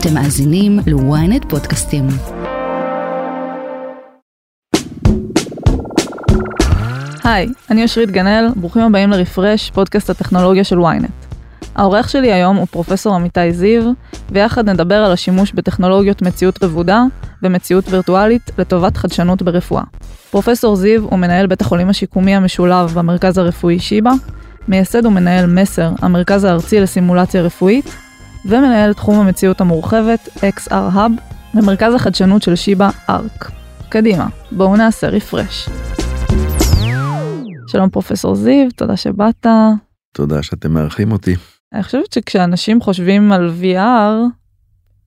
אתם מאזינים לוויינט פודקאסטים. היי, אני אושרית גן-אל, ברוכים הבאים לריפרש, פודקאסט הטכנולוגיה של וויינט. העורך שלי היום הוא פרופסור אמיתי זיו, ויחד נדבר על השימוש בטכנולוגיות מציאות רבודה ומציאות וירטואלית לטובת חדשנות ברפואה. פרופסור זיו הוא מנהל בית החולים השיקומי המשולב במרכז הרפואי שיבא, מייסד ומנהל מסר, המרכז הארצי לסימולציה רפואית, ומנהל תחום המציאות המורחבת, XR Hub, במרכז החדשנות של שיבא, ARC. קדימה, בואו נעשה ריפרש. שלום פרופסור זיו, תודה שבאת. תודה שאתם מארחים אותי. אני חושבת שכשאנשים חושבים על VR,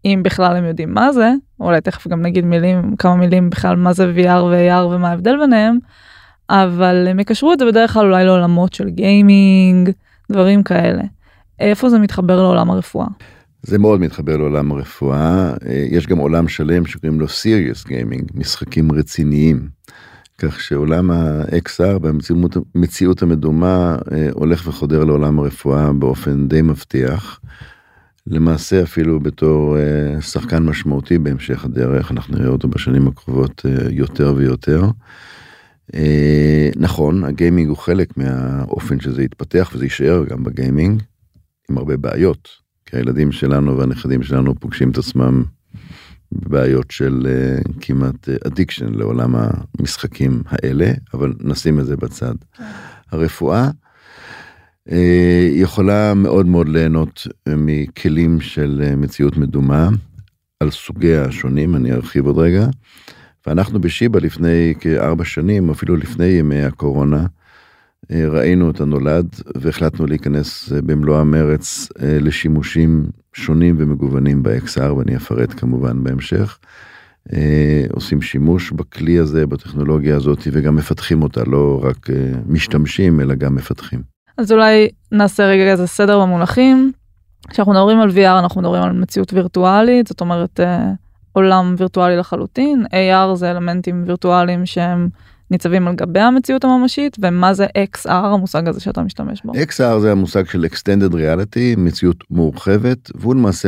אם בכלל הם יודעים מה זה, אולי תכף גם נגיד מילים, כמה מילים בכלל מה זה VR ו-AR ומה ההבדל ביניהם, אבל הם יקשרו את זה בדרך כלל אולי לעולמות של גיימינג, דברים כאלה. איפה זה מתחבר לעולם הרפואה? זה מאוד מתחבר לעולם הרפואה. יש גם עולם שלם שקוראים לו Serious Gaming, משחקים רציניים. כך שעולם ה-XR במציאות המדומה הולך וחודר לעולם הרפואה באופן די מבטיח. למעשה אפילו בתור שחקן משמעותי בהמשך הדרך, אנחנו נראה אותו בשנים הקרובות יותר ויותר. נכון, הגיימינג הוא חלק מהאופן שזה יתפתח וזה יישאר גם בגיימינג. עם הרבה בעיות, כי הילדים שלנו והנכדים שלנו פוגשים את עצמם בבעיות של כמעט אדיקשן לעולם המשחקים האלה, אבל נשים את זה בצד. הרפואה יכולה מאוד מאוד ליהנות מכלים של מציאות מדומה, על סוגיה השונים, אני ארחיב עוד רגע, ואנחנו בשיבא לפני כ4 שנים, אפילו לפני ימי הקורונה, ראינו את הנולד והחלטנו להיכנס במלוא המרץ לשימושים שונים ומגוונים ב-XR, ואני אפרט כמובן בהמשך. עושים שימוש בכלי הזה, בטכנולוגיה הזאת, וגם מפתחים אותה, לא רק משתמשים, אלא גם מפתחים. אז אולי נעשה רגע איזה סדר במונחים. כשאנחנו מדברים על VR, אנחנו מדברים על מציאות וירטואלית, זאת אומרת עולם וירטואלי לחלוטין. AR זה אלמנטים וירטואליים שהם ניצבים על גבי המציאות הממשית, ומה זה XR, המושג הזה שאתה משתמש בו? XR זה המושג של Extended Reality, מציאות מורחבת, והוא למעשה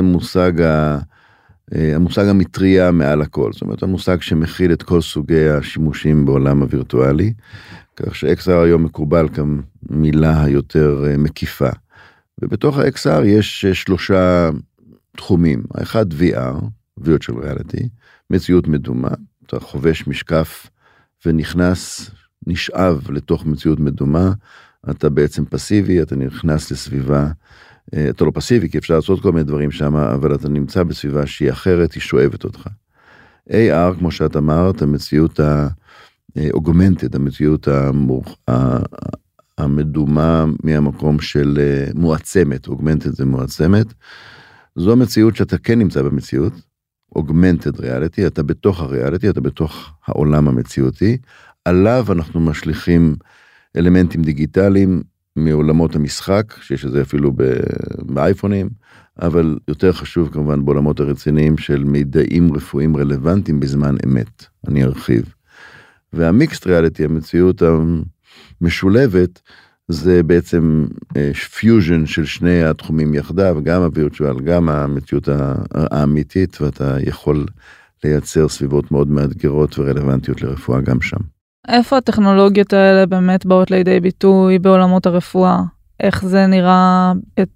המושג המטריה מעל הכל, זאת אומרת, המושג שמכיל את כל סוגי השימושים בעולם הווירטואלי, כך ש-XR היום מקובל כמילה היותר מקיפה. ובתוך ה-XR יש 3 תחומים, האחד VR, Virtual Reality, מציאות מדומה, אתה חובש משקף, ונכנס, נשאב לתוך מציאות מדומה, אתה בעצם פסיבי, אתה נכנס לסביבה, אתה לא פסיבי, כי אפשר לעשות כל מיני דברים שם, אבל אתה נמצא בסביבה שהיא אחרת, היא שואבת אותך. AR, כמו שאת אמרת, המציאות האוגמנטד, המציאות המדומה מהמקום של מועצמת, אוגמנטד זה מועצמת, זו המציאות שאתה כן נמצא במציאות, Augmented Reality, אתה בתוך הריאליטי, אתה בתוך העולם המציאותי, עליו אנחנו משליכים אלמנטים דיגיטליים מעולמות המשחק, שיש את זה אפילו באייפונים, אבל יותר חשוב כמובן בעולמות הרציניים של מידעים רפואיים רלוונטיים בזמן אמת, אני ארחיב. והמיקסט ריאליטי, המציאות המשולבת, זה בעצם פיוז'ן של 2 התחומים יחדיו, גם הווירטואל, גם המציאות האמיתית, ואתה יכול לייצר סביבות מאוד מאתגרות ורלוונטיות לרפואה גם שם. איפה הטכנולוגיות האלה באמת באות לידי ביטוי בעולמות הרפואה? איך זה נראה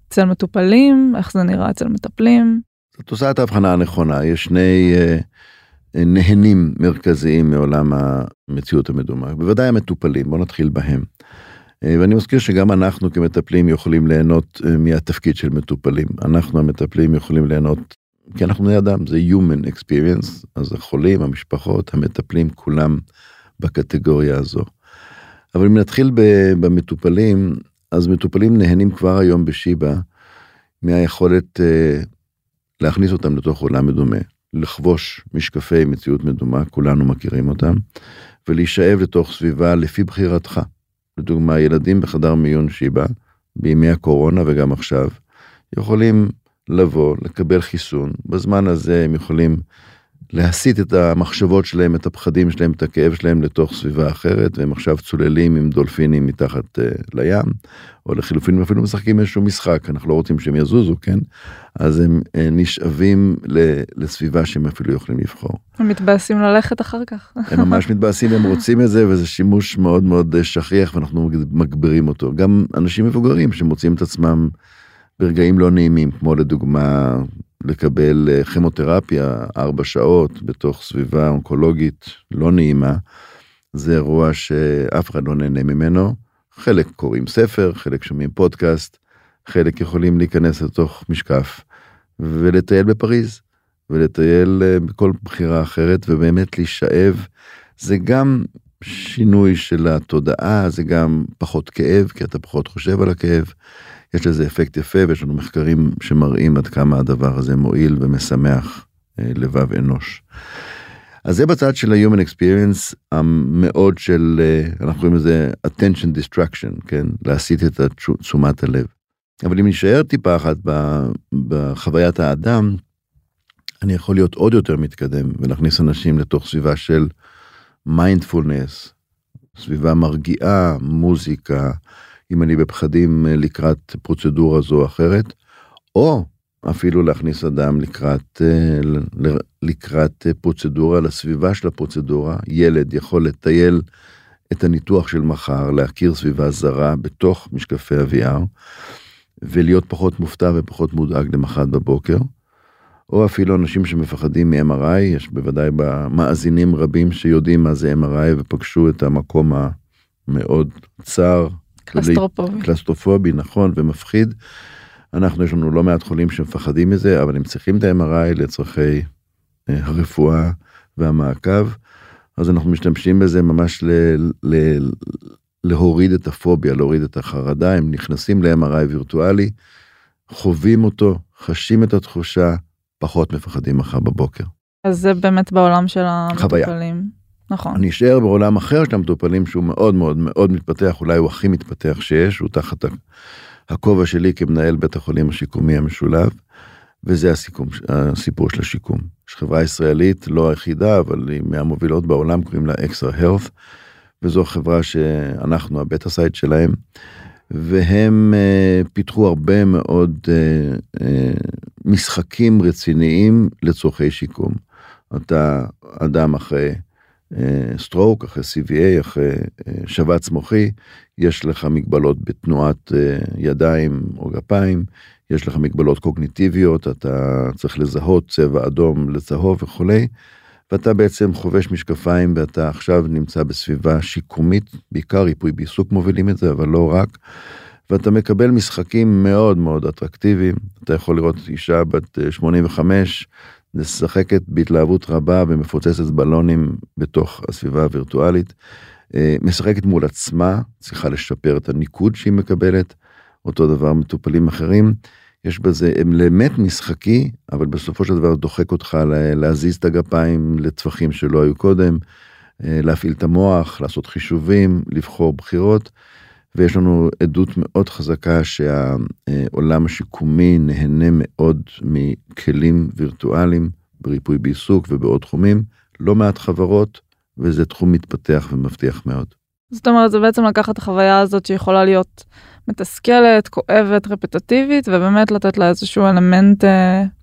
אצל מטופלים? איך זה נראה אצל מטפלים? זאת עושה את ההבחנה הנכונה, יש 2 נהנים מרכזיים מעולם המציאות המדומה, בוודאי המטופלים, בוא נתחיל בהם. ואני מזכיר שגם אנחנו כמטפלים יכולים ליהנות מהתפקיד של מטופלים. אנחנו המטפלים יכולים ליהנות, כי אנחנו בני אדם, זה human experience, אז החולים, המשפחות, המטפלים, כולם בקטגוריה הזו. אבל אם נתחיל במטופלים, אז מטופלים נהנים כבר היום בשיבא, מהיכולת להכניס אותם לתוך עולם מדומה, לחבוש משקפי מציאות מדומה, כולנו מכירים אותם, ולהישאב לתוך סביבה לפי בחירתך. לדוגמה, ילדים בחדר מיון שיבא, בימי הקורונה וגם עכשיו, יכולים לבוא, לקבל חיסון, בזמן הזה הם יכולים להסיט את המחשבות שלהם, את הפחדים שלהם, את הכאב שלהם לתוך סביבה אחרת, והם עכשיו צוללים עם דולפינים מתחת לים, או לחילופין, אפילו משחקים איזשהו משחק, אנחנו לא רוצים שהם יזוזו, כן? אז הם נשאבים לסביבה שהם אפילו יכולים לבחור. הם מתבאסים ללכת אחר כך. הם ממש מתבאסים, הם רוצים את זה, וזה שימוש מאוד מאוד שכיח, ואנחנו מגברים אותו. גם אנשים מבוגרים שמוצאים את עצמם ברגעים לא נעימים, כמו לדוגמה לקבל כימותרפיה 4 שעות בתוך סביבה אונקולוגית לא נעימה, זה אירוע שאף אחד לא נהנה ממנו, חלק קוראים ספר, חלק שומעים פודקאסט, חלק יכולים להיכנס לתוך משקף, ולטייל בפריז, ולטייל בכל בחירה אחרת, ובאמת להישאב, זה גם שינוי של התודעה, זה גם פחות כאב, כי אתה פחות חושב על הכאב, יש לזה אפקט יפה, ויש לנו מחקרים שמראים עד כמה הדבר הזה מועיל ומשמח לבב אנוש. אז זה בצד של ה-Human Experience, המאוד של, אנחנו קוראים לזה Attention Distraction, כן? להסיט את תשומת הלב. אבל אם נשאר טיפה אחת בחוויית האדם, אני יכול להיות עוד יותר מתקדם, ולהכניס אנשים לתוך סביבה של מיינדפולנס, סביבה מרגיעה, מוזיקה, אם אני בפחדים לקראת פרוצדורה זו או אחרת, או אפילו להכניס אדם לקראת פרוצדורה, לסביבה של הפרוצדורה, ילד יכול לטייל את הניתוח של מחר, להכיר סביבה זרה בתוך משקפי ה-VR, ולהיות פחות מופתע ופחות מודאג למחרת בבוקר, או אפילו אנשים שמפחדים מ-MRI, יש בוודאי במאזינים רבים שיודעים מה זה MRI, ופגשו את המקום המאוד צר, קלסטרופובי. קלסטרופובי, נכון, ומפחיד. אנחנו, יש לנו לא מעט חולים שמפחדים מזה, אבל הם צריכים את ה-MRI לצרכי הרפואה והמעקב, אז אנחנו משתמשים בזה ממש להוריד את הפוביה, להוריד את החרדה, הם נכנסים ל-MRI וירטואלי, חווים אותו, חשים את התחושה, פחות מפחדים מחר בבוקר. אז זה באמת בעולם של המטופלים. חוויה. נכון. אני אשאר בעולם אחר של המטופלים שהוא מאוד מאוד מאוד מתפתח, אולי הוא הכי מתפתח שיש, הוא תחת הכובע שלי כמנהל בית החולים השיקומי המשולב, וזה הסיפור של השיקום. יש חברה ישראלית, לא היחידה, אבל היא מהמובילות בעולם, קוראים לה XRHealth, וזו חברה שאנחנו, הבטה סייט שלהם, והם פיתחו הרבה מאוד משחקים רציניים לצורכי שיקום. אתה אדם אחרי סטרוק, אחרי CVA, אחרי שבץ מוחי, יש לך מגבלות בתנועת ידיים או גפיים, יש לך מגבלות קוגניטיביות, אתה צריך לזהות צבע אדום לצהוב וכו', ואתה בעצם חובש משקפיים, ואתה עכשיו נמצא בסביבה שיקומית, בעיקר ריפוי בעיסוק מובילים את זה, אבל לא רק, ואתה מקבל משחקים מאוד מאוד אטרקטיביים, אתה יכול לראות אישה בת 85, משחקת בהתלהבות רבה ומפוצצת בלונים בתוך הסביבה הווירטואלית, משחקת מול עצמה, צריכה לשפר את הניקוד שהיא מקבלת, אותו דבר מטופלים אחרים, יש בזה אלמנט משחקי, אבל בסופו של דבר דוחק אותך להזיז את הגפיים לטווחים שלא היו קודם, להפעיל את המוח, לעשות חישובים, לבחור בחירות, ויש לנו עדות מאוד חזקה שהעולם השיקומי נהנה מאוד מכלים וירטואליים בריפוי בעיסוק ובעוד תחומים, לא מעט חברות, וזה תחום מתפתח ומבטיח מאוד. זאת אומרת, זה בעצם לקחת את החוויה הזאת שיכולה להיות מתסכלת, כואבת, רפטטיבית, ובאמת לתת לה איזשהו אלמנט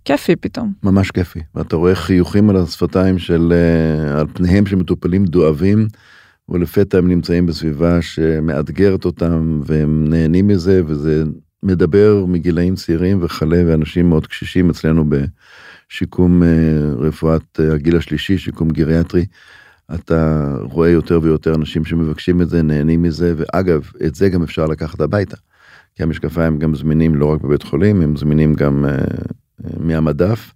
כיפי פתאום. ממש כיפי. ואתה רואה חיוכים על השפתיים של, על פניהם שמטופלים דואבים, ולפתע הם נמצאים בסביבה שמאתגרת אותם, והם נהנים מזה, וזה מדבר מגילאים צעירים וכלה, ואנשים מאוד קשישים אצלנו בשיקום רפואת הגיל השלישי, שיקום גריאטרי, אתה רואה יותר ויותר אנשים שמבקשים את זה, נהנים מזה, ואגב, את זה גם אפשר לקחת הביתה, כי המשקפיים גם זמינים לא רק בבית חולים, הם זמינים גם מהמדף,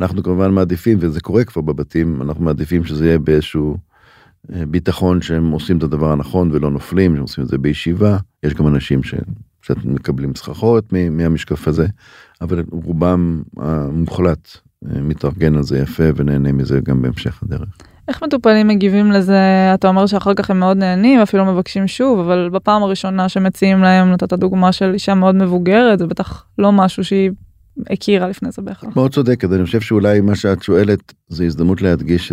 אנחנו כמובן מעדיפים, וזה קורה כבר בבתים, אנחנו מעדיפים שזה יהיה באיזשהו ביטחון שהם עושים את הדבר הנכון ולא נופלים, שהם עושים את זה בישיבה, יש גם אנשים שמקבלים סחרחורת מהמשקף הזה, אבל רובם המוחלט מתארגן על זה יפה ונהנה מזה גם בהמשך הדרך. איך מטופלים מגיבים לזה? אתה אומר שאחר כך הם מאוד נהנים, אפילו מבקשים שוב, אבל בפעם הראשונה שמציעים להם, לתת הדוגמה של אישה מאוד מבוגרת, זה בטח לא משהו שהיא הכירה לפני זה בהכרח. מאוד צודקת, אני חושב שאולי מה שאת שואלת, זה הזדמנות להדגיש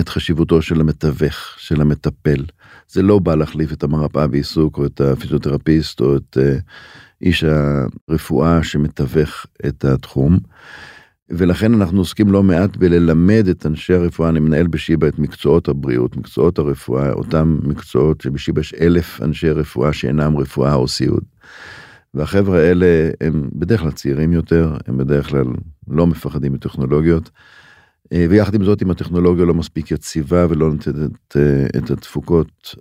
את חשיבותו של המתווך, של המטפל. זה לא בא להחליף את המרפאה בעיסוק, או את הפיזיותרפיסט, או את איש הרפואה שמתווך את התחום. ולכן אנחנו עוסקים לא מעט בללמד את אנשי הרפואה, אני מנהל בשיבה את מקצועות הבריאות, מקצועות הרפואה, אותם מקצועות שבשיבה יש 1,000 אנשי רפואה שאינם רפואה או סיעוד. והחבר'ה האלה הם בדרך כלל צעירים יותר, הם בדרך כלל לא מפחדים מטכנולוגיות, ויחד עם זאת, אם הטכנולוגיה לא מספיק יציבה ולא נותנת את התפוקות,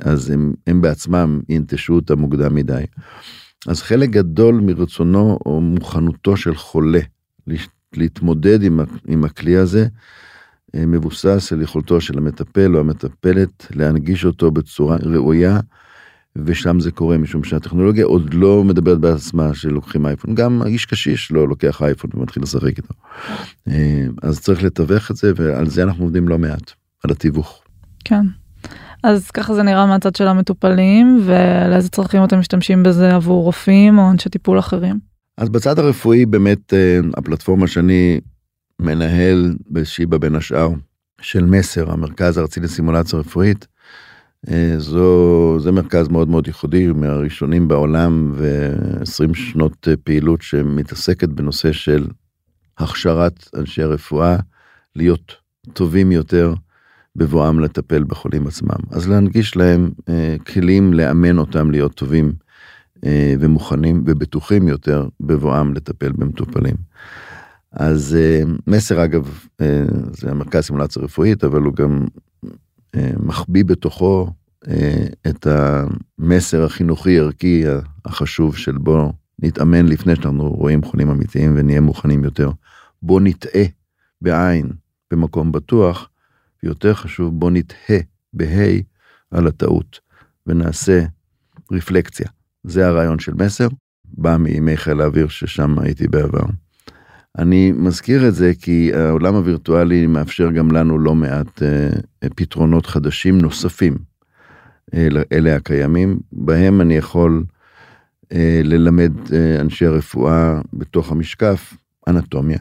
אז הם בעצמם ינטשו אותה מוקדם מדי. אז חלק גדול מרצונו או מוכנותו של חולה להתמודד עם הכלי הזה, מבוסס על יכולתו של המטפל או המטפלת, להנגיש אותו בצורה ראויה, ושם זה קורה משום שהטכנולוגיה עוד לא מדברת בעצמה שלוקחים אייפון, גם איש קשיש לא לוקח אייפון ומתחיל לשחק איתו. אז צריך לתווך את זה, ועל זה אנחנו עובדים לא מעט, על התיווך. כן, אז ככה זה נראה מהצד של המטופלים, ולאיזה צרכים אתם משתמשים בזה עבור רופאים או אנשי טיפול אחרים? אז בצד הרפואי באמת הפלטפורמה שאני מנהל בשיבה בין השאר, של מסר, המרכז הארצי לסימולציה רפואית, זה מרכז מאוד מאוד ייחודי, מהראשונים בעולם, ו20 שנות פעילות שמתעסקת בנושא של הכשרת אנשי הרפואה, להיות טובים יותר בבואם לטפל בחולים עצמם. אז להנגיש להם כלים, לאמן אותם להיות טובים ומוכנים ובטוחים יותר בבואם לטפל במטופלים. אז מסר אגב, זה המרכז סימולציה רפואית, אבל הוא גם מחביא בתוכו את המסר החינוכי ערכי החשוב של בוא נתאמן לפני שאנחנו רואים חולים אמיתיים ונהיה מוכנים יותר. בוא נטעה בעין במקום בטוח, ויותר חשוב בוא נטעה בהי על הטעות ונעשה רפלקציה. זה הרעיון של מסר, בא מימי חיל האוויר ששם הייתי בעבר. אני מזכיר את זה כי העולם הווירטואלי מאפשר גם לנו לא מעט פתרונות חדשים נוספים אלה הקיימים, בהם אני יכול ללמד אנשי הרפואה בתוך המשקף אנטומיה.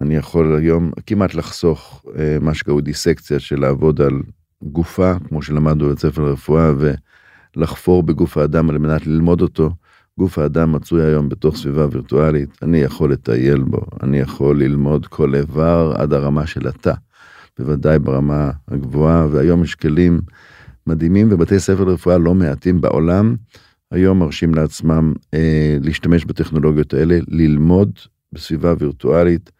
אני יכול היום כמעט לחסוך מה שקראו דיסקציה של לעבוד על גופה, כמו שלמדנו בבית ספר לרפואה, ולחפור בגוף האדם על מנת ללמוד אותו. גוף האדם מצוי היום בתוך סביבה וירטואלית, אני יכול לטייל בו, אני יכול ללמוד כל איבר עד הרמה של התא, בוודאי ברמה הגבוהה, והיום יש כלים מדהימים, ובתי ספר לרפואה לא מעטים בעולם, היום מרשים לעצמם להשתמש בטכנולוגיות האלה, ללמוד בסביבה וירטואלית,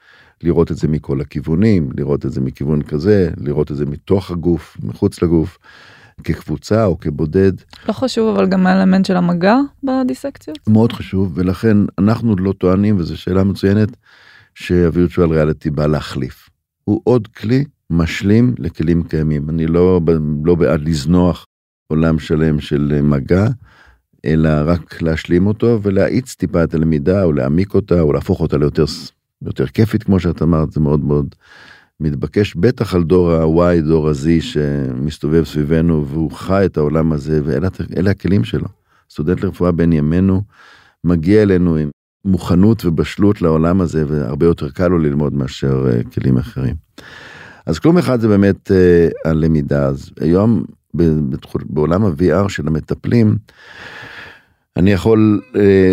לראות את זה מכל הכיוונים, לראות את זה מכיוון כזה, לראות את זה מתוך הגוף, מחוץ לגוף, כקבוצה או כבודד. לא חשוב, אבל גם האלמנט של המגע בדיסקציות? מאוד חשוב, ולכן אנחנו לא טוענים, וזו שאלה מצוינת, שהווירטואל ריאליטי בא להחליף. הוא עוד כלי משלים לכלים קיימים. אני לא בעד לזנוח עולם שלם של מגע, אלא רק להשלים אותו, ולהאיץ טיפה את הלמידה, או להעמיק אותה, או להפוך אותה ליותר כיפית, כמו שאת אמרת, זה מאוד מאוד מתבקש, בטח על דור ה-Y, דור ה-Z שמסתובב סביבנו, והוא חי את העולם הזה, ואלה הכלים שלו. סטודנט לרפואה בין ימינו, מגיע אלינו עם מוכנות ובשלות לעולם הזה, והרבה יותר קל לו ללמוד מאשר כלים אחרים. אז כלום אחד זה באמת הלמידה. אז היום, בעולם ה-VR של המטפלים, אני יכול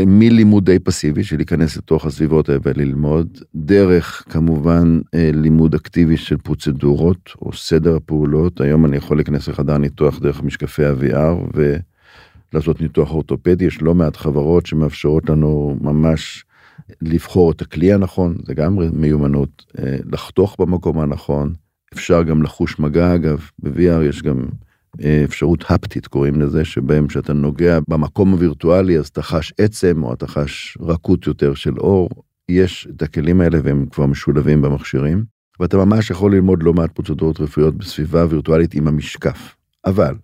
מלימוד די פסיבי, שלהיכנס לתוך הסביבות וללמוד, דרך כמובן לימוד אקטיבי של פרוצדורות, או סדר הפעולות. היום אני יכול להיכנס לחדר ניתוח דרך משקפי ה-VR, ולעשות ניתוח אורתופדי. יש לא מעט חברות שמאפשרות לנו ממש לבחור את הכלי הנכון, זה גם מיומנות, לחתוך במקום הנכון, אפשר גם לחוש מגע אגב, ב-VR יש גם אפשרות הפטית קוראים לזה, שבהם שאתה נוגע במקום הווירטואלי, אז אתה חש עצם או אתה חש רכות יותר של אור, יש את הכלים האלה והם כבר משולבים במכשירים, ואתה ממש יכול ללמוד לא מעט פרוצדורות רפואיות בסביבה וירטואלית עם המשקף. אבל,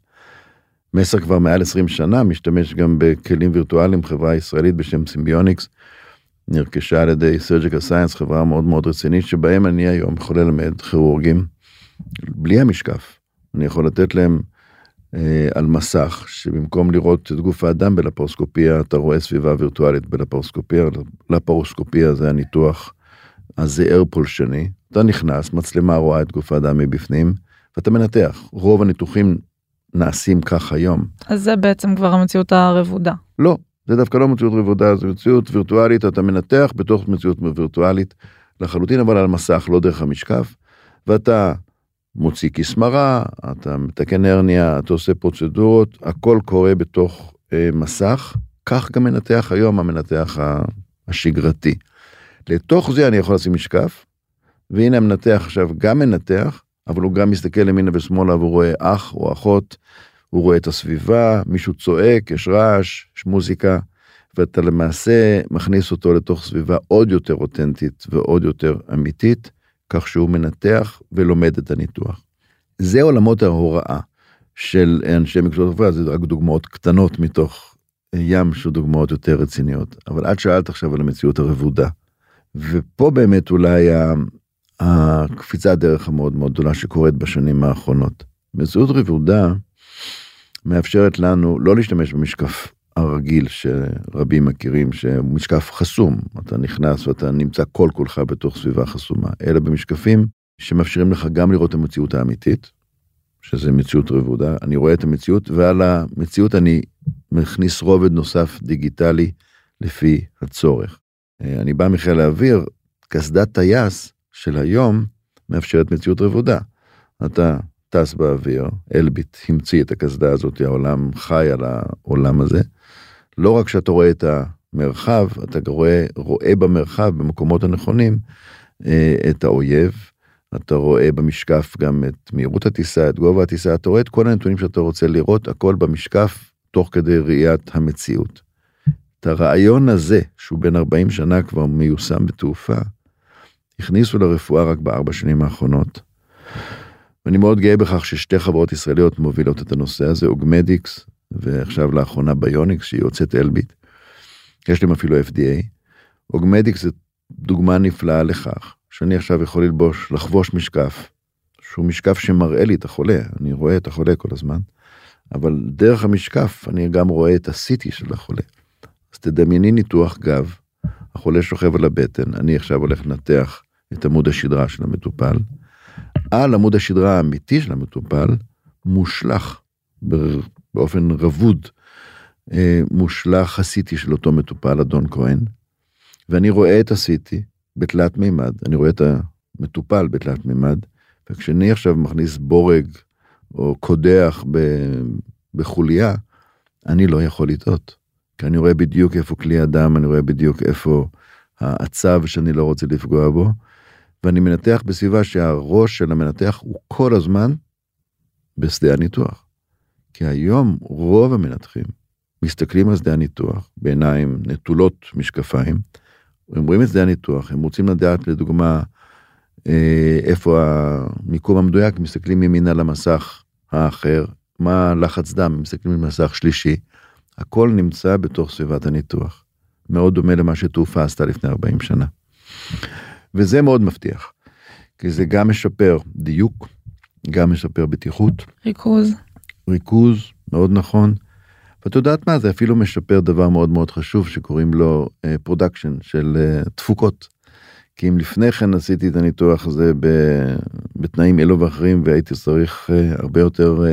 מסר כבר מעל 20 שנה משתמש גם בכלים וירטואליים, חברה ישראלית בשם סימביוניקס, נרכשה על ידי Surgical Science, חברה מאוד מאוד רצינית, שבהם אני היום יכול ללמד כירורגים בלי המשקף. אני יכול לתת להם על מסך, שבמקום לראות את גוף האדם בלפרוסקופיה, אתה רואה סביבה וירטואלית בלפרוסקופיה. לפרוסקופיה זה הניתוח הזעיר פולשני. אתה נכנס, מצלמה רואה את גוף האדם מבפנים, ואתה מנתח. רוב הניתוחים נעשים כך היום. אז זה בעצם כבר המציאות הרבודה. לא, זה דווקא לא מציאות רבודה, זה מציאות וירטואלית, אתה מנתח בתוך מציאות וירטואלית לחלוטין, אבל על מסך, לא דרך המשקף, ואתה מוציא כסמרה, אתה מתקן הרניה, אתה עושה פרוצדורות, הכל קורה בתוך מסך, כך גם מנתח היום, המנתח השגרתי. לתוך זה אני יכול לשים משקף, והנה המנתח עכשיו גם מנתח, אבל הוא גם מסתכל למינה ושמאלה, והוא רואה אח או אחות, הוא רואה את הסביבה, מישהו צועק, יש רעש, יש מוזיקה, ואתה למעשה מכניס אותו לתוך סביבה עוד יותר אותנטית ועוד יותר אמיתית, כך שהוא מנתח ולומד את הניתוח. זה עולמות ההוראה של אנשי מקצועות הרפואה, זה רק דוגמאות קטנות מתוך ים של דוגמאות יותר רציניות, אבל את שאלת עכשיו על המציאות הרבודה, ופה באמת אולי הקפיצה הדרך המאוד מאוד גדולה שקורית בשנים האחרונות. מציאות רבודה מאפשרת לנו לא להשתמש במשקף הרגיל שרבים מכירים, שמשקף חסום, אתה נכנס ואתה נמצא כל כולך בתוך סביבה חסומה, אלא במשקפים שמאפשרים לך גם לראות את המציאות האמיתית, שזה מציאות רבודה, אני רואה את המציאות, ועל המציאות אני מכניס רובד נוסף דיגיטלי לפי הצורך. אני בא מחיל האוויר, כסדת טייס של היום מאפשרת מציאות רבודה. אתה טס באוויר, אלביט המציא את הכסדה הזאת, העולם חי על העולם הזה, לא רק שאתה רואה את המרחב, אתה רואה במרחב, במקומות הנכונים, את האויב, אתה רואה במשקף גם את מהירות הטיסה, את גובה הטיסה, אתה רואה את כל הנתונים שאתה רוצה לראות, הכל במשקף, תוך כדי ראיית המציאות. את הרעיון הזה, שהוא בין 40 שנה כבר מיושם בתעופה, הכניסו לרפואה רק ב4 שנים האחרונות. ואני מאוד גאה בכך ששתי חברות ישראליות מובילות את הנושא הזה, אוגמדיקס, ועכשיו לאחרונה ביוניקס, שהיא יוצאת אלביט. יש להם אפילו FDA. אוגמדיקס זה דוגמה נפלאה לכך, שאני עכשיו יכול לחבוש משקף, שהוא משקף שמראה לי את החולה, אני רואה את החולה כל הזמן, אבל דרך המשקף אני גם רואה את ה-CT של החולה. אז תדמייני ניתוח גב, החולה שוכב על הבטן, אני עכשיו הולך לנתח את עמוד השדרה של המטופל, על עמוד השדרה האמיתי של המטופל, מושלך באופן רבוד, מושלך הסיטי של אותו מטופל, אדון כהן, ואני רואה את הסיטי בתלת מימד, אני רואה את המטופל בתלת מימד, וכשאני עכשיו מכניס בורג או קודח בחוליה, אני לא יכול לטעות, כי אני רואה בדיוק איפה כלי הדם, אני רואה בדיוק איפה העצב שאני לא רוצה לפגוע בו, ואני מנתח בסביבה שהראש של המנתח הוא כל הזמן בשדה הניתוח. כי היום רוב המנתחים מסתכלים על שדה הניתוח, בעיניים נטולות משקפיים, הם רואים את שדה הניתוח, הם רוצים לדעת לדוגמה איפה המיקום המדויק, מסתכלים ימין על המסך האחר, מה לחץ דם, מסתכלים על מסך שלישי, הכל נמצא בתוך סביבת הניתוח. מאוד דומה למה שתעופה עשתה לפני 40 שנה. וזה מאוד מבטיח, כי זה גם משפר דיוק, גם משפר בטיחות. ריכוז. ריכוז, מאוד נכון. ואת יודעת מה, זה אפילו משפר דבר מאוד מאוד חשוב, שקוראים לו פרודקשן של תפוקות. כי אם לפני כן עשיתי את הניתוח הזה בתנאים אלו ואחרים, והייתי צריך הרבה יותר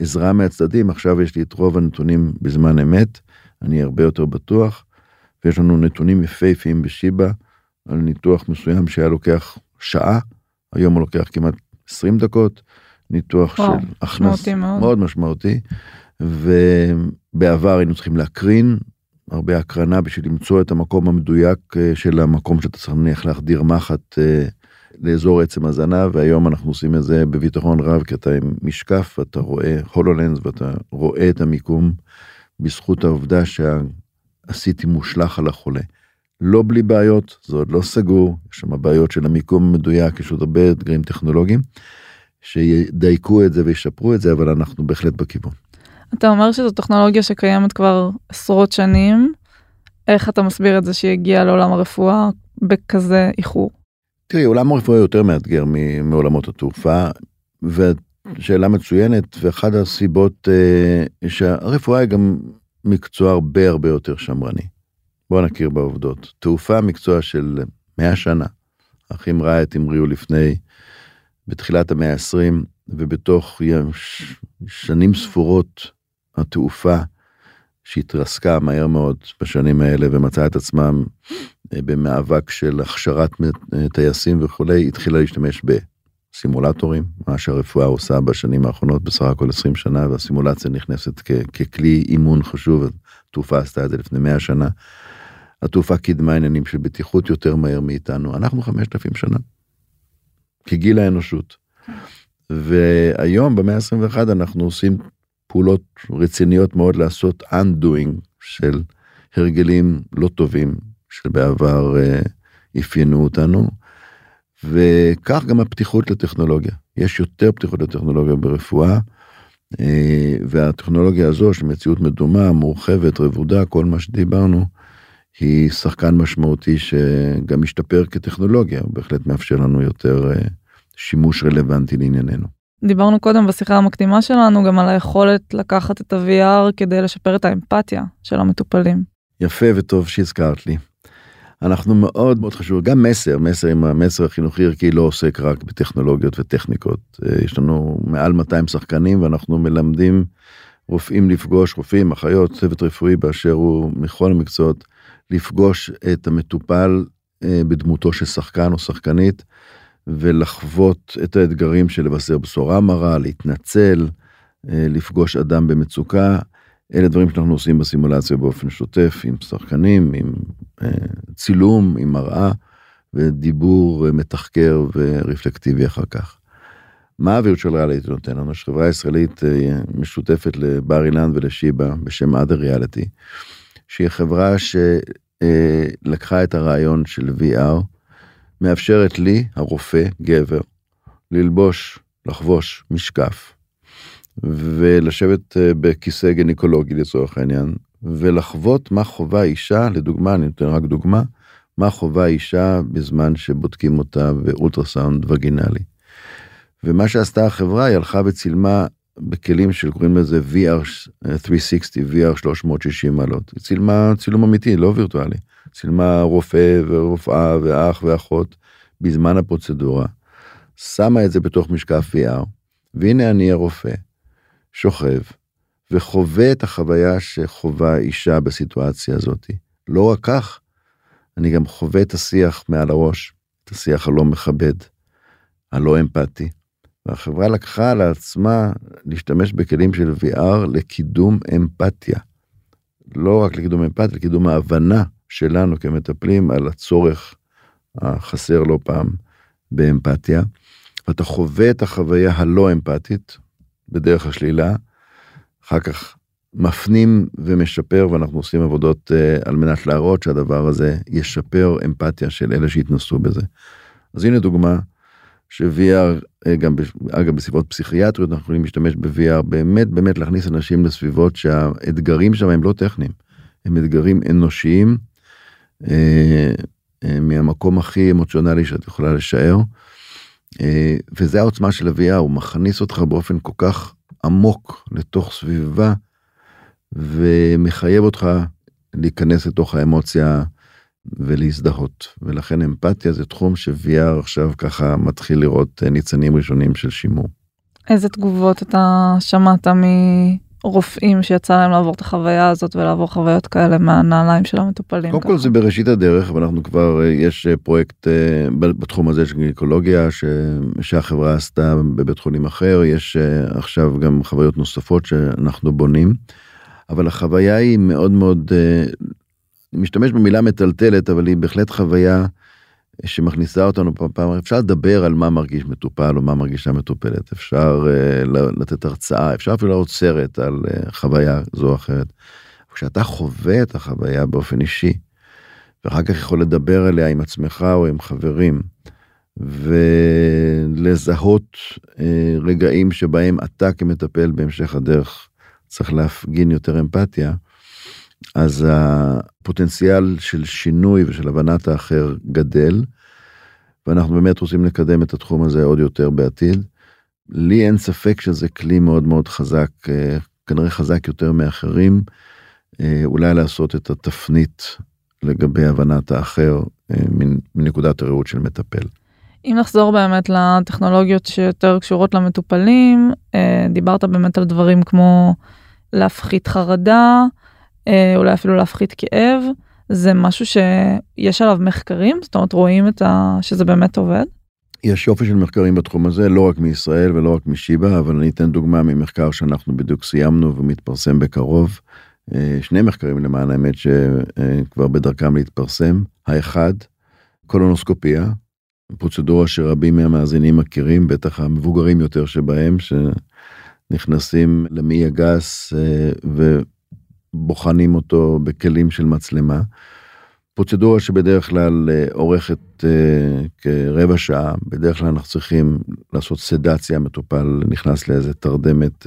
עזרה מהצדדים, עכשיו יש לי את רוב הנתונים בזמן אמת, אני הרבה יותר בטוח, ויש לנו נתונים יפהפיים בשיבה, על ניתוח מסוים שהיה לוקח שעה, היום הוא לוקח כמעט 20 דקות, ניתוח וואו, של הכנס מאוד. מאוד משמעותי, ובעבר היינו צריכים להקרין, הרבה הקרנה בשביל למצוא את המקום המדויק של המקום שאתה צריך נניח להחדיר מחט לאזור עצם הזנה, והיום אנחנו עושים את זה בביטחון רב, כי אתה עם משקף, ואתה רואה HoloLens, ואתה רואה את המיקום, בזכות העובדה שעשיתי מושלח על החולה. לא בלי בעיות, זה עוד לא סגור, יש שם הבעיות של המיקום מדויק, יש עוד הרבה אתגרים טכנולוגיים, שידייקו את זה וישפרו את זה, אבל אנחנו בהחלט בכיוון. אתה אומר שזו טכנולוגיה שקיימת כבר עשרות שנים, איך אתה מסביר את זה שהגיע לעולם הרפואה בכזה איחור? תראי, עולם הרפואה יותר מאתגר מעולמות התעופה, שאלה מצוינת, ואחד הסיבות שהרפואה היא גם מקצוע הרבה יותר שמרני. בוא נכיר בעובדות. תעופה מקצוע של 100 שנה. האחים רייט המריאו לפני, בתחילת המאה ה-20, ובתוך שנים ספורות התעופה שהתרסקה מהר מאוד בשנים האלה, ומצאה את עצמם במאבק של הכשרת טייסים וכולי, התחילה להשתמש בסימולטורים, מה שהרפואה עושה בשנים האחרונות, בסך הכל 20 שנה, והסימולציה נכנסת ככלי אימון חשוב, התעופה עשתה את זה לפני 100 שנה, התעופה קידמה עניינים של בטיחות יותר מהר מאיתנו, אנחנו 5,000 שנה, כגיל האנושות, והיום במאה ה-21 אנחנו עושים פעולות רציניות מאוד לעשות undoing של הרגלים לא טובים שבעבר אפיינו אותנו, וכך גם הפתיחות לטכנולוגיה. יש יותר פתיחות לטכנולוגיה ברפואה, והטכנולוגיה הזו של מציאות מדומה, מורחבת, רבודה, כל מה שדיברנו, היא שחקן משמעותי שגם משתפר כטכנולוגיה, הוא בהחלט מאפשר לנו יותר שימוש רלוונטי לענייננו. דיברנו קודם בשיחה המקדימה שלנו גם על היכולת לקחת את ה-VR כדי לשפר את האמפתיה של המטופלים. יפה וטוב שהזכרת לי. אנחנו מאוד חשוב, גם מסר עם המסר החינוכי ערכי לא עוסק רק בטכנולוגיות וטכניקות. יש לנו מעל 200 שחקנים ואנחנו מלמדים רופאים לפגוש, רופאים, אחיות, צוות רפואי באשר הוא מכל המקצועות, לפגוש את המטופל בדמותו של שחקן או שחקנית, ולחוות את האתגרים של לבשר בשורה מרה, להתנצל, לפגוש אדם במצוקה, אלה דברים שאנחנו עושים בסימולציה באופן שוטף, עם שחקנים, עם צילום, עם מראה, ודיבור מתחקר ורפלקטיבי אחר כך. מה הווירות של ריאליטי נותן לנו? שחברה ישראלית משותפת לבר אילן ולשיבה, בשם עד הריאליטי, שהיא חברה שלקחה את הרעיון של VR, מאפשרת לי, הרופא, גבר, ללבוש, לחבוש משקף, ולשבת בכיסא גניקולוגי לצורך העניין, ולחוות מה חובה אישה, לדוגמה, אני נותן רק דוגמה, מה חובה אישה בזמן שבודקים אותה באולטרסאונד וגינלי. ומה שעשתה החברה, היא הלכה וצילמה בכלים שקוראים לזה VR 360, VR 360 מעלות. היא צילמה צילום אמיתי, לא וירטואלי. צילמה רופא ורופאה ואח ואחות בזמן הפרוצדורה. שמה את זה בתוך משקף VR, והנה אני הרופא, שוכב, וחווה את החוויה שחווה אישה בסיטואציה הזאת. לא רק כך, אני גם חווה את השיח מעל הראש, את השיח הלא מכבד, הלא אמפתי. והחברה לקחה לעצמה להשתמש בכלים של VR לקידום אמפתיה. לא רק לקידום אמפתיה, לקידום ההבנה שלנו כמטפלים על הצורך החסר לא פעם באמפתיה. ואתה חווה את החוויה הלא אמפתית בדרך השלילה, אחר כך מפנים ומשפר, ואנחנו עושים עבודות על מנת להראות שהדבר הזה ישפר אמפתיה של אלה שהתנסו בזה. אז הנה דוגמה, ש-VR, אגב בסביבות פסיכיאטריות, אנחנו יכולים להשתמש ב-VR, באמת להכניס אנשים לסביבות שהאתגרים שם הם לא טכניים, הם אתגרים אנושיים, מהמקום הכי אמוציונלי שאת יכולה לשער, וזה העוצמה של ה-VR, הוא מכניס אותך באופן כל כך עמוק לתוך סביבה, ומחייב אותך להיכנס לתוך האמוציה ולהזדהות, ולכן אמפתיה זה תחום ש-VR עכשיו ככה מתחיל לראות ניצנים ראשונים של שימור. איזה תגובות אתה שמעת מרופאים שיצא להם לעבור את החוויה הזאת, ולעבור חוויות כאלה מהנעליים של המטופלים? קודם כל זה בראשית הדרך, ואנחנו כבר, יש פרויקט בתחום הזה של גינקולוגיה, שהחברה עשתה בבית חולים אחר, יש עכשיו גם חוויות נוספות שאנחנו בונים, אבל החוויה היא מאוד משתמש במילה מטלטלת, אבל היא בהחלט חוויה שמכניסה אותנו פעם. אפשר לדבר על מה מרגיש מטופל או מה מרגישה מטופלת, אפשר לתת הרצאה, אפשר אפילו להראות סרט על חוויה זו או אחרת. כשאתה חווה את החוויה באופן אישי, ואחר כך יכול לדבר עליה עם עצמך או עם חברים, ולזהות רגעים שבהם אתה כמטפל בהמשך הדרך צריך להפגין יותר אמפתיה, אז הפוטנציאל של שינוי ושל הבנת האחר גדל, ואנחנו באמת רוצים לקדם את התחום הזה עוד יותר בעתיד, לי אין ספק שזה כלי מאוד מאוד חזק, כנראה חזק יותר מאחרים, אולי לעשות את התפנית לגבי הבנת האחר, מנקודת הראות של מטפל. אם נחזור באמת לטכנולוגיות שיותר קשורות למטופלים, דיברת באמת על דברים כמו להפחית חרדה, אולי אפילו להפחית כאב, זה משהו שיש עליו מחקרים? זאת אומרת, רואים שזה באמת עובד? יש יופי של מחקרים בתחום הזה, לא רק מישראל ולא רק משיבה, אבל אני אתן דוגמה ממחקר שאנחנו בדיוק סיימנו ומתפרסם בקרוב. שני מחקרים למען האמת שכבר בדרכם להתפרסם. האחד, קולונוסקופיה, פרוצדורה שרבים מהמאזינים מכירים, בטח המבוגרים יותר שבהם, שנכנסים למעי הגס ובוחנים אותו בכלים של מצלמה. פרוצדורה שבדרך כלל אורכת כרבע שעה, בדרך כלל אנחנו צריכים לעשות סדציה, מטופל נכנס לאיזה תרדמת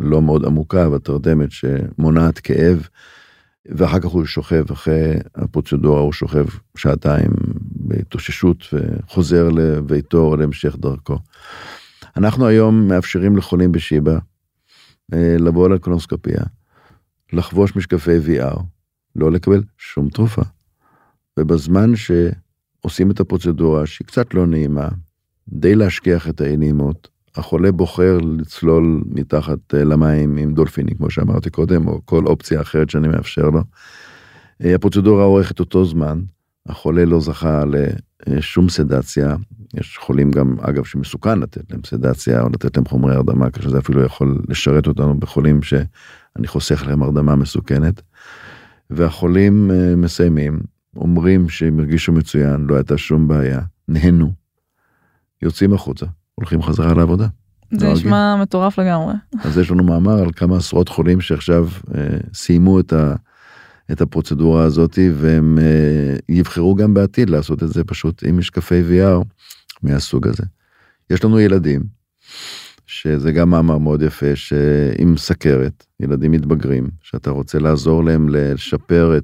לא מאוד עמוקה, אבל תרדמת שמונעת כאב, ואחר כך הוא שוכב, אחרי הפרוצדורה הוא שוכב שעתיים בתוששות, וחוזר לביתו או להמשך דרכו. אנחנו היום מאפשרים לחולים בשיבה, לבוא לקולונוסקופיה, לחבוש משקפי VR, לא לקבל שום תרופה. ובזמן שעושים את הפרוצדורה, שהיא קצת לא נעימה, די להשכיח את האי-נעימות, החולה בוחר לצלול מתחת למים עם דולפינים, כמו שאמרתי קודם, או כל אופציה אחרת שאני מאפשר לו. הפרוצדורה אורכת אותו זמן, החולה לא זכה לשום סדציה, יש חולים גם, אגב, שמסוכן לתת להם סדציה, או לתת להם חומרי הרדמה, כשזה אפילו יכול לשרת אותנו בחולים שאני חוסך להם הרדמה מסוכנת. והחולים מסיימים, אומרים שהם הרגישו מצוין, לא הייתה שום בעיה, נהנו, יוצאים החוצה, הולכים חזרה לעבודה. זה נשמע מטורף לגמרי. אז יש לנו מאמר על כמה עשרות חולים שעכשיו סיימו את הפרוצדורה הזאת, והם יבחרו גם בעתיד לעשות את זה פשוט עם משקפי VR מהסוג הזה. יש לנו ילדים, שזה גם מאמר מאוד יפה, שעם סכרת, ילדים מתבגרים, שאתה רוצה לעזור להם לשפר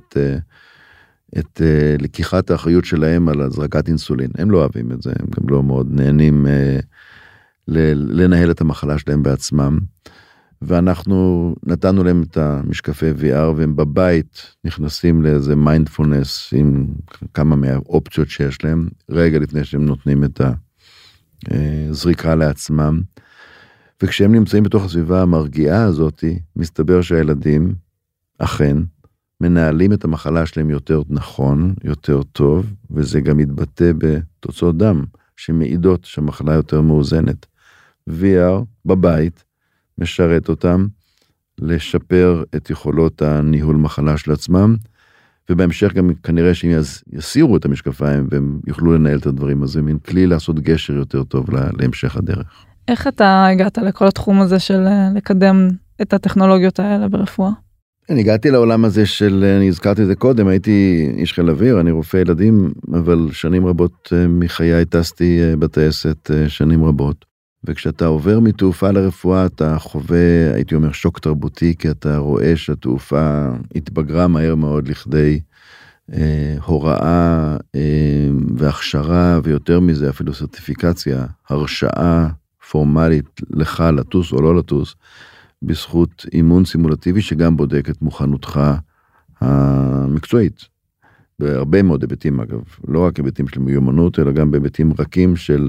את לקיחת האחריות שלהם על הזרקת אינסולין. הם לא אוהבים את זה, הם גם לא מאוד נהנים לנהל את המחלה שלהם בעצמם. ואנחנו נתנו להם את המשקפי VR, והם בבית נכנסים לאיזה מיינדפולנס עם כמה מהאופציות שיש להם, רגע לפני שהם נותנים את הזריקה לעצמם. וכשהם נמצאים בתוך הסביבה המרגיעה הזאת, מסתבר שהילדים אכן מנהלים את המחלה שלהם יותר נכון, יותר טוב, וזה גם מתבטא בתוצאות דם, שמעידות שהמחלה יותר מאוזנת. VR בבית משרת אותם לשפר את יכולות הניהול מחלה של עצמם, ובהמשך גם כנראה שהם יסירו את המשקפיים, והם יוכלו לנהל את הדברים הזה, מין כלי לעשות גשר יותר טוב להמשך הדרך. איך אתה הגעת לכל התחום הזה של לקדם את הטכנולוגיות האלה ברפואה? אני הגעתי לעולם הזה של, אני הזכרתי את זה קודם, הייתי איש חיל אוויר, אני רופא ילדים, אבל שנים רבות מחיי טסתי בטייסת שנים רבות. וכשאתה עובר מתעופה לרפואה, אתה חווה, הייתי אומר, שוק תרבותי, כי אתה רואה שהתעופה התבגרה מהר מאוד לכדי הוראה והכשרה, ויותר מזה אפילו סרטיפיקציה, הרשאה, פורמלית לך לטוס או לא לטוס, בזכות אימון סימולטיבי שגם בודק את מוכנותך המקצועית. בהרבה מאוד היבטים אגב, לא רק היבטים של מיומנות, אלא גם בהיבטים רכים של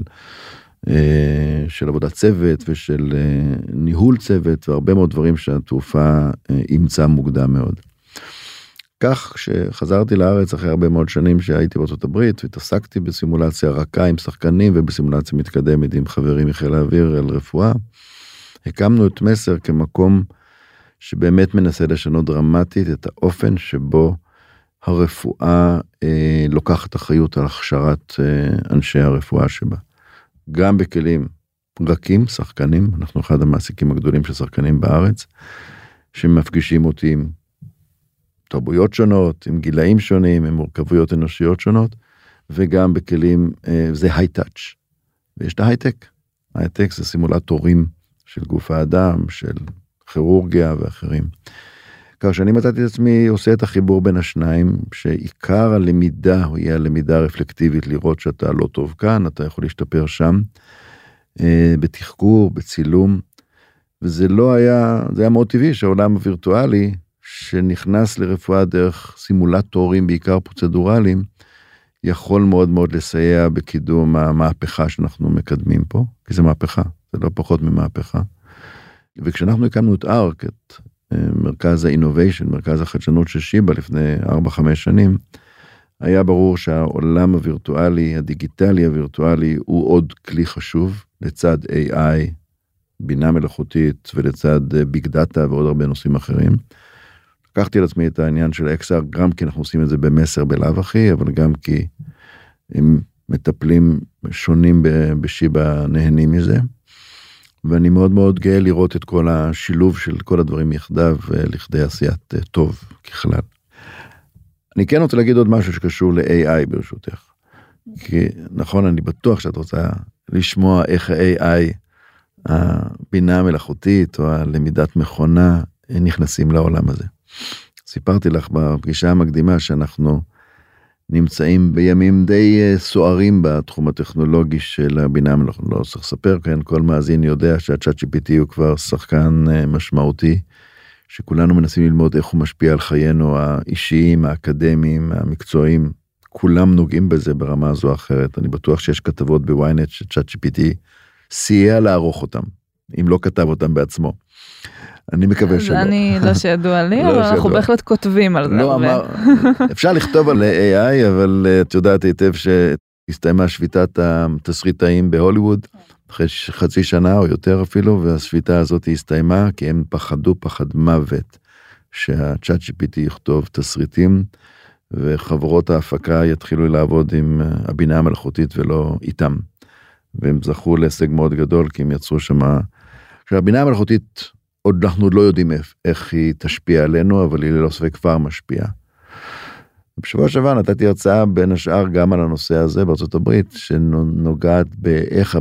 עבודת צוות ושל ניהול צוות, והרבה מאוד דברים שהתעופה אימצה מוקדם מאוד. כך שחזרתי לארץ אחרי הרבה מאוד שנים שהייתי בארצות הברית, והתעסקתי בסימולציה רכה עם שחקנים, ובסימולציה מתקדמת עם חברים מחיל האוויר אל רפואה, הקמנו את מסר כמקום שבאמת מנסה לשנות דרמטית את האופן שבו הרפואה לוקחת אחריות על הכשרת אנשי הרפואה שבה. גם בכלים רכים, שחקנים, אנחנו אחד המעסיקים הגדולים של שחקנים בארץ, שמפגישים אותי עם תרבויות שונות, עם גילאים שונים, עם מורכבויות אנושיות שונות, וגם בכלים, זה היי-טאץ'. ויש את ההי-טק. ההי-טק זה סימולטורים של גוף האדם, של כירורגיה ואחרים. כך שאני מצאתי את עצמי, עושה את החיבור בין השניים, שעיקר הלמידה, הוא יהיה הלמידה הרפלקטיבית, לראות שאתה לא טוב כאן, אתה יכול להשתפר שם, בתחקור, בצילום, וזה לא היה, זה היה מאוד טבעי שהעולם הווירטואלי, שנכנס לרפואה דרך סימולטורים, בעיקר פרוצדורליים, יכול מאוד מאוד לסייע בקידום המהפכה שאנחנו מקדמים פה, כי זה מהפכה, זה לא פחות ממהפכה. וכשאנחנו הקמנו את ARC, את מרכז האינוביישן, מרכז החדשנות של שיבה לפני 4-5 שנים, היה ברור שהעולם הווירטואלי, הדיגיטלי הווירטואלי, הוא עוד כלי חשוב לצד AI, בינה מלאכותית ולצד Big Data ועוד הרבה נושאים אחרים. לקחתי על עצמי את העניין של XR, גם כי אנחנו עושים את זה במסר בלאו הכי, אבל גם כי הם מטפלים שונים בשיבה נהנים מזה. ואני מאוד מאוד גאה לראות את כל השילוב של כל הדברים יחדיו, לכדי עשיית טוב ככלל. אני כן רוצה להגיד עוד משהו שקשור ל-AI ברשותך. כי נכון, אני בטוח שאת רוצה לשמוע איך ה-AI, הבינה המלאכותית או הלמידת מכונה, נכנסים לעולם הזה. סיפרתי לך בפגישה המקדימה שאנחנו נמצאים בימים די סוערים בתחום הטכנולוגי של הבינה המלאכותית. לא צריך לספר, כן? כל מאזין יודע שה-ChatGPT הוא כבר שחקן משמעותי, שכולנו מנסים ללמוד איך הוא משפיע על חיינו האישיים, האקדמיים, המקצועיים. כולם נוגעים בזה ברמה הזו או אחרת. אני בטוח שיש כתבות בוויינט ש-ChatGPT סייע לערוך אותם, אם לא כתב אותם בעצמו. אני מקווה שלא. אני לא שידוע לי, אבל אנחנו בהחלט כותבים על זה. לא אמר, אפשר לכתוב על AI, אבל את יודעת היטב שהסתיימה שביתת התסריטאים בהוליווד, אחרי חצי שנה או יותר אפילו, והשביתה הזאת הסתיימה, כי הם פחדו פחד מוות, שה-ChatGPT יכתוב תסריטים, וחברות ההפקה יתחילו לעבוד עם הבינה המלאכותית ולא איתם. והם זכו להישג מאוד גדול, כי הם יצרו שמה, שהבינה המלאכותית, עוד אנחנו לא יודעים איך היא תשפיע עלינו, אבל היא ללא ספק כבר משפיעה. בשבוע שעבר נתתי הרצאה בין השאר גם על הנושא הזה בארצות הברית, שנוגעת באיך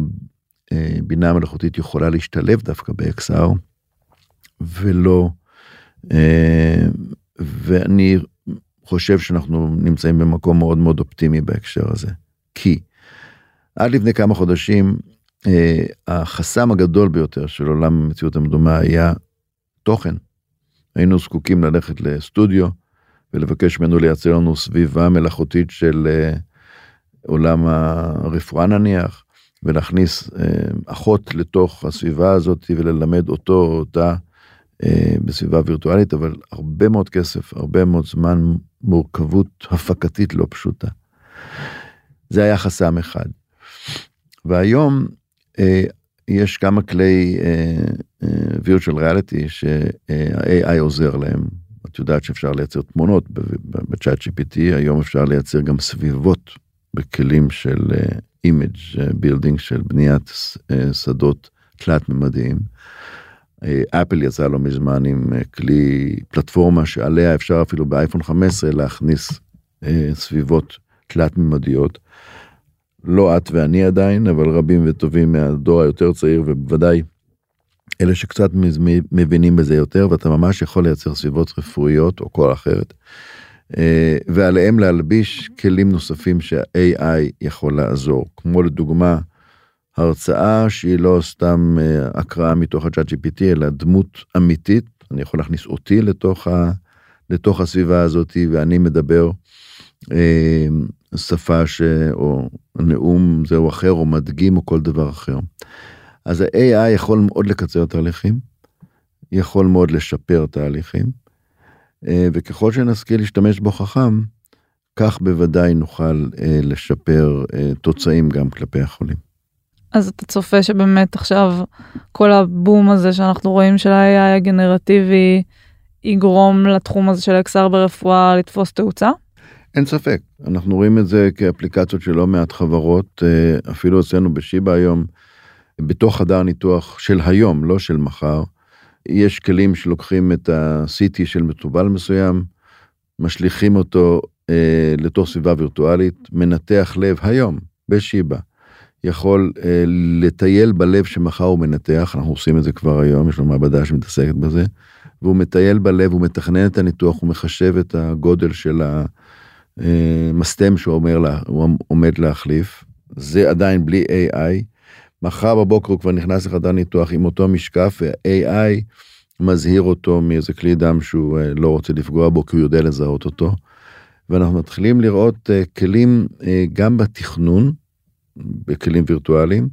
הבינה המלאכותית יכולה להשתלב דווקא ב-XR, ולא, ואני חושב שאנחנו נמצאים במקום מאוד מאוד אופטימי בהקשר הזה, כי עד לפני כמה חודשים, החסם הגדול ביותר של עולם המציאות המדומה היה תוכן. היינו זקוקים ללכת לסטודיו ולבקש ממנו לייצר לנו סביבה מלאכותית של עולם הרפואה נניח, ולהכניס אחות לתוך הסביבה הזאת וללמד אותו או אותה בסביבה וירטואלית, אבל הרבה מאוד כסף, הרבה מאוד זמן, מורכבות הפקתית לא פשוטה. זה היה חסם אחד. והיום יש כמה כלי virtual reality שה-AI עוזר להם. את יודעת שאפשר לייצר תמונות ב-ChatGPT, היום אפשר לייצר גם סביבות בכלים של image building, של בניית שדות תלת-ממדיים. אפל יצא לא מזמן עם כלי פלטפורמה שעליה אפשר אפילו באייפון 15 להכניס סביבות תלת-ממדיות. לא את ואני עדיין, אבל רבים וטובים מהדור היותר צעיר, ובוודאי אלה שקצת מבינים בזה יותר, ואתה ממש יכול לייצר סביבות רפואיות או כל אחרת, ועליהם להלביש כלים נוספים שה-AI יכול לעזור, כמו לדוגמה, הרצאה שהיא לא סתם הקראה מתוך ה-ChatGPT, אלא דמות אמיתית, אני יכול להכניס אותי לתוך הסביבה הזאת, ואני מדבר שפה או נאום זהו אחר או מדגים או כל דבר אחר. אז ה-AI יכול מאוד לקצר תהליכים, יכול מאוד לשפר תהליכים, וככל שנשכיל להשתמש בו חכם, כך בוודאי נוכל לשפר תוצאים גם כלפי החולים. אז אתה צופה שבאמת עכשיו כל הבום הזה שאנחנו רואים של ה-AI הגנרטיבי יגרום לתחום הזה של XR ברפואה לתפוס תאוצה? אין ספק, אנחנו רואים את זה כאפליקציות שלא מעט חברות, אפילו אצלנו בשיבה היום, בתוך חדר ניתוח של היום, לא של מחר, יש כלים שלוקחים את ה-CT של מטובל מסוים, משליכים אותו לתוך סביבה וירטואלית, מנתח לב היום, בשיבה, יכול לטייל בלב שמחר הוא מנתח, אנחנו עושים את זה כבר היום, יש לו מעבדה שמתעסקת בזה, והוא מטייל בלב, הוא מתכנן את הניתוח, הוא מחשב את הגודל של ה... מסתם שהוא עומד להחליף, זה עדיין בלי AI, מחר בבוקר הוא כבר נכנס לחדר ניתוח עם אותו משקף, ו-AI מזהיר אותו מאיזה כלי דם שהוא לא רוצה לפגוע בו, כי הוא יודע לזהות אותו, ואנחנו מתחילים לראות כלים גם בתכנון, בכלים וירטואליים,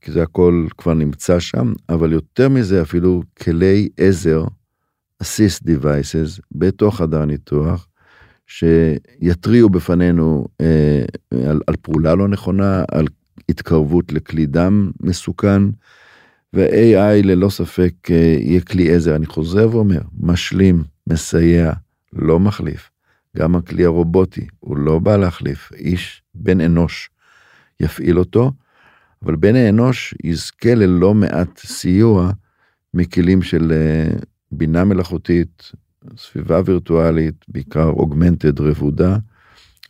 כי זה הכל כבר נמצא שם, אבל יותר מזה אפילו כלי עזר, assist devices, בתוך חדר ניתוח, שיתריעו בפנינו על פעולה לא נכונה, על התקרבות לכלי דם מסוכן, ו-AI ללא ספק יהיה כלי עזר, אני חוזר ואומר, משלים, מסייע, לא מחליף, גם הכלי הרובוטי, הוא לא בא להחליף, איש בן אנוש יפעיל אותו, אבל בן האנוש יזכה ללא מעט סיוע, מכלים של בינה מלאכותית, סביבה וירטואלית, בעיקר אוגמנטד רבודה,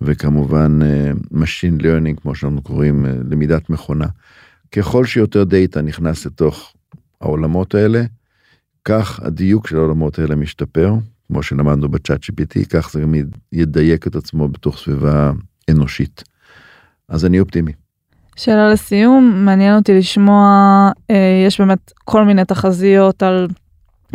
וכמובן machine learning, כמו שאנחנו קוראים, למידת מכונה. ככל שיותר דאטה נכנס לתוך העולמות האלה, כך הדיוק של העולמות האלה משתפר, כמו שלמדנו בצ'אט GPT, כך זה גם ידייק את עצמו בתוך סביבה אנושית. אז אני אופטימי. שאלה לסיום, מעניין אותי לשמוע, יש באמת כל מיני תחזיות על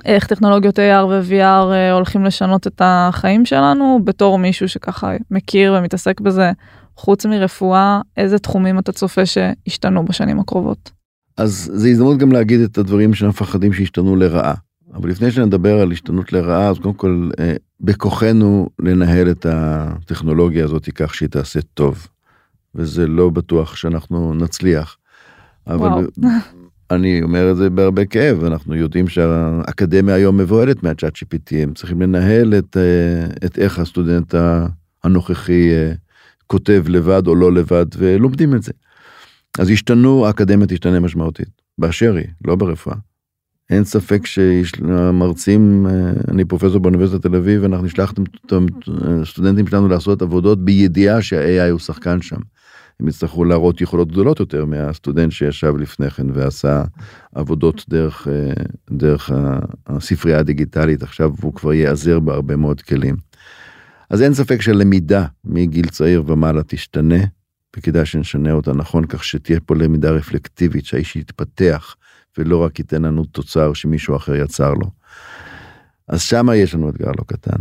איך טכנולוגיות AR ו-VR הולכים לשנות את החיים שלנו, בתור מישהו שככה מכיר ומתעסק בזה, חוץ מרפואה, איזה תחומים אתה צופה שהשתנו בשנים הקרובות? אז זה הזדמנות גם להגיד את הדברים שאנחנו מפחדים שהשתנו לרעה, אבל לפני שנדבר על השתנות לרעה, אז קודם כל, בכוחנו לנהל את הטכנולוגיה הזאת כך שהיא תעשה טוב, וזה לא בטוח שאנחנו נצליח, אבל אני אומר את זה בהרבה כאב, אנחנו יודעים שהאקדמיה היום מבועלת מהצ'אט GPT, הם צריכים לנהל את איך הסטודנט הנוכחי כותב לבד או לא לבד, ולומדים את זה. אז השתנו, האקדמיה תשתנה משמעותית, באשר היא, לא ברפואה. אין ספק שהמרצים, אני פרופסור באוניברסיטת תל אביב, ואנחנו נשלחתם סטודנטים שלנו לעשות עבודות בידיעה שה-AI הוא שחקן שם. הם יצטרכו להראות יכולות גדולות יותר מהסטודנט שישב לפני כן ועשה עבודות דרך הספרייה הדיגיטלית, עכשיו הוא כבר יעזר בהרבה מאוד כלים. אז אין ספק שלמידה מגיל צעיר ומעלה תשתנה, וכדאי שנשנה אותה נכון, כך שתהיה פה למידה רפלקטיבית, שהאיש יתפתח, ולא רק ייתן לנו תוצר שמישהו אחר יצר לו. אז שם יש לנו אתגר לא קטן.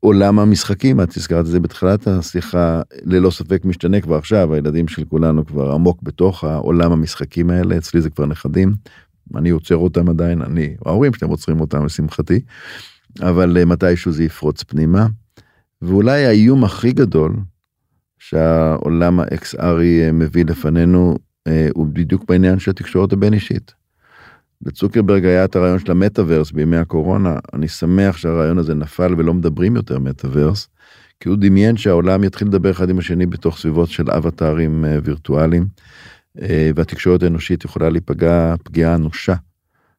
עולם המשחקים, את הזכרת את זה בתחילת השיחה, ללא ספק משתנה כבר עכשיו, הילדים של כולנו כבר עמוק בתוך העולם המשחקים האלה, אצלי זה כבר נכדים, אני עוצר אותם עדיין, ההורים שלהם עוצרים אותם לשמחתי, אבל מתישהו זה יפרוץ פנימה, ואולי האיום הכי גדול, שהעולם ה-XRי מביא לפנינו, הוא בדיוק בעניין של התקשורת הבין אישית. לצוקרברג היה את הרעיון של המטאברס בימי הקורונה, אני שמח שהרעיון הזה נפל ולא מדברים יותר מטאברס, כי הוא דמיין שהעולם יתחיל לדבר אחד עם השני בתוך סביבות של אבטרים וירטואליים, והתקשורת האנושית יכולה להיפגע פגיעה אנושה.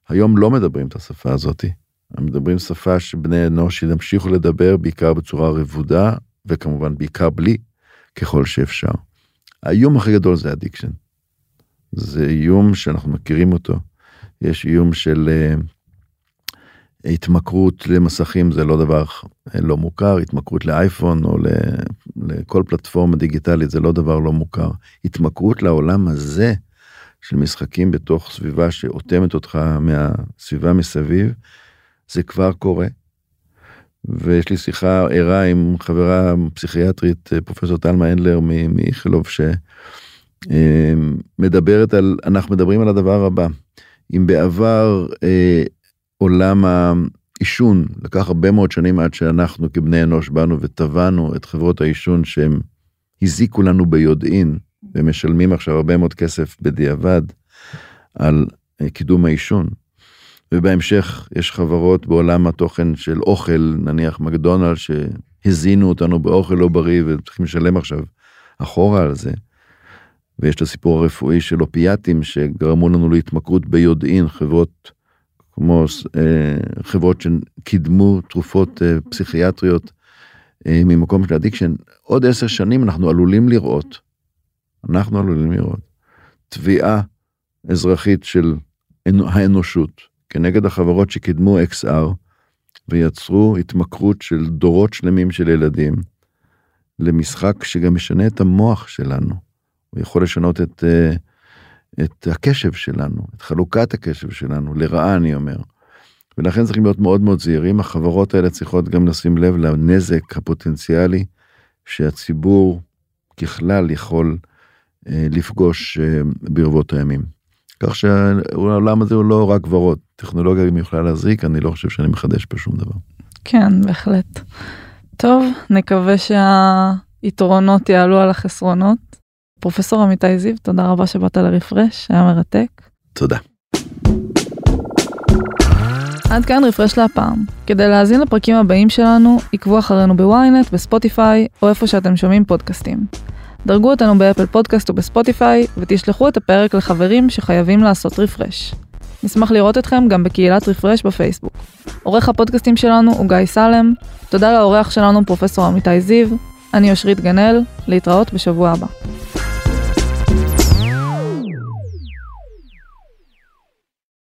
היום לא מדברים את השפה הזאת, מדברים שפה שבני אנוש ימשיכו לדבר בעיקר בצורה רבודה, וכמובן בעיקר בלי, ככל שאפשר. האיום הכי גדול זה אדיקשן. זה איום שאנחנו מכירים אותו. יש איום של התמכרות למסכים, זה לא דבר לא מוכר, התמכרות לאייפון או לכל פלטפורמה דיגיטלית, זה לא דבר לא מוכר. התמכרות לעולם הזה של משחקים בתוך סביבה שעותמת אותך מהסביבה מסביב, זה כבר קורה. ויש לי שיחה ערה עם חברה פסיכיאטרית, פרופסור טלמה אנדלר מחילוב, שמדברת על, אנחנו מדברים על הדבר הבא, אם בעבר עולם האישון, לקח הרבה מאוד שנים עד שאנחנו כבני אנוש באנו וטבענו את חברות האישון שהם הזיקו לנו ביודעין, ומשלמים עכשיו הרבה מאוד כסף בדיעבד על קידום האישון. ובהמשך יש חברות בעולם התוכן של אוכל, נניח מקדונלד, שהזינו אותנו באוכל לא בריא, וצריכים לשלם עכשיו אחורה על זה. ויש את הסיפור הרפואי של אופיאטים, שגרמו לנו להתמכרות ביודעין, חברות כמו חברות שקידמו תרופות פסיכיאטריות, ממקום של אדיקשן. עוד 10 שנים אנחנו עלולים לראות, תביעה אזרחית של האנושות, כנגד החברות שקידמו XR, ויצרו התמכרות של דורות שלמים של ילדים, למשחק שגם משנה את המוח שלנו, הוא יכול לשנות את את הקשב שלנו, את חלוקת הקשב שלנו, לרעה אני אומר. ולכן צריכים להיות מאוד מאוד זהירים, החברות האלה צריכות גם לשים לב לנזק הפוטנציאלי, שהציבור ככלל יכול לפגוש ברבות הימים. כך שהעולם הזה הוא לא רק ורוד, טכנולוגיה גם יכולה להזריק, אני לא חושב שאני מחדש בשום דבר. כן, בהחלט. טוב, נקווה שהיתרונות יעלו על החסרונות. פרופסור אמיתי זיו, תודה רבה שבאת לריפרש, היה מרתק. תודה. עד כאן ריפרש להפעם. כדי להאזין לפרקים הבאים שלנו, עקבו אחרינו בוויינט, בספוטיפיי, או איפה שאתם שומעים פודקאסטים. דרגו אותנו באפל פודקאסט ובספוטיפיי, ותשלחו את הפרק לחברים שחייבים לעשות ריפרש. נשמח לראות אתכם גם בקהילת ריפרש בפייסבוק. עורך הפודקאסטים שלנו הוא גיא סלם. תודה לאורח שלנו פרופסור אמיתי זיו. אני אושרית גנאל, להתראות בשבוע הבא.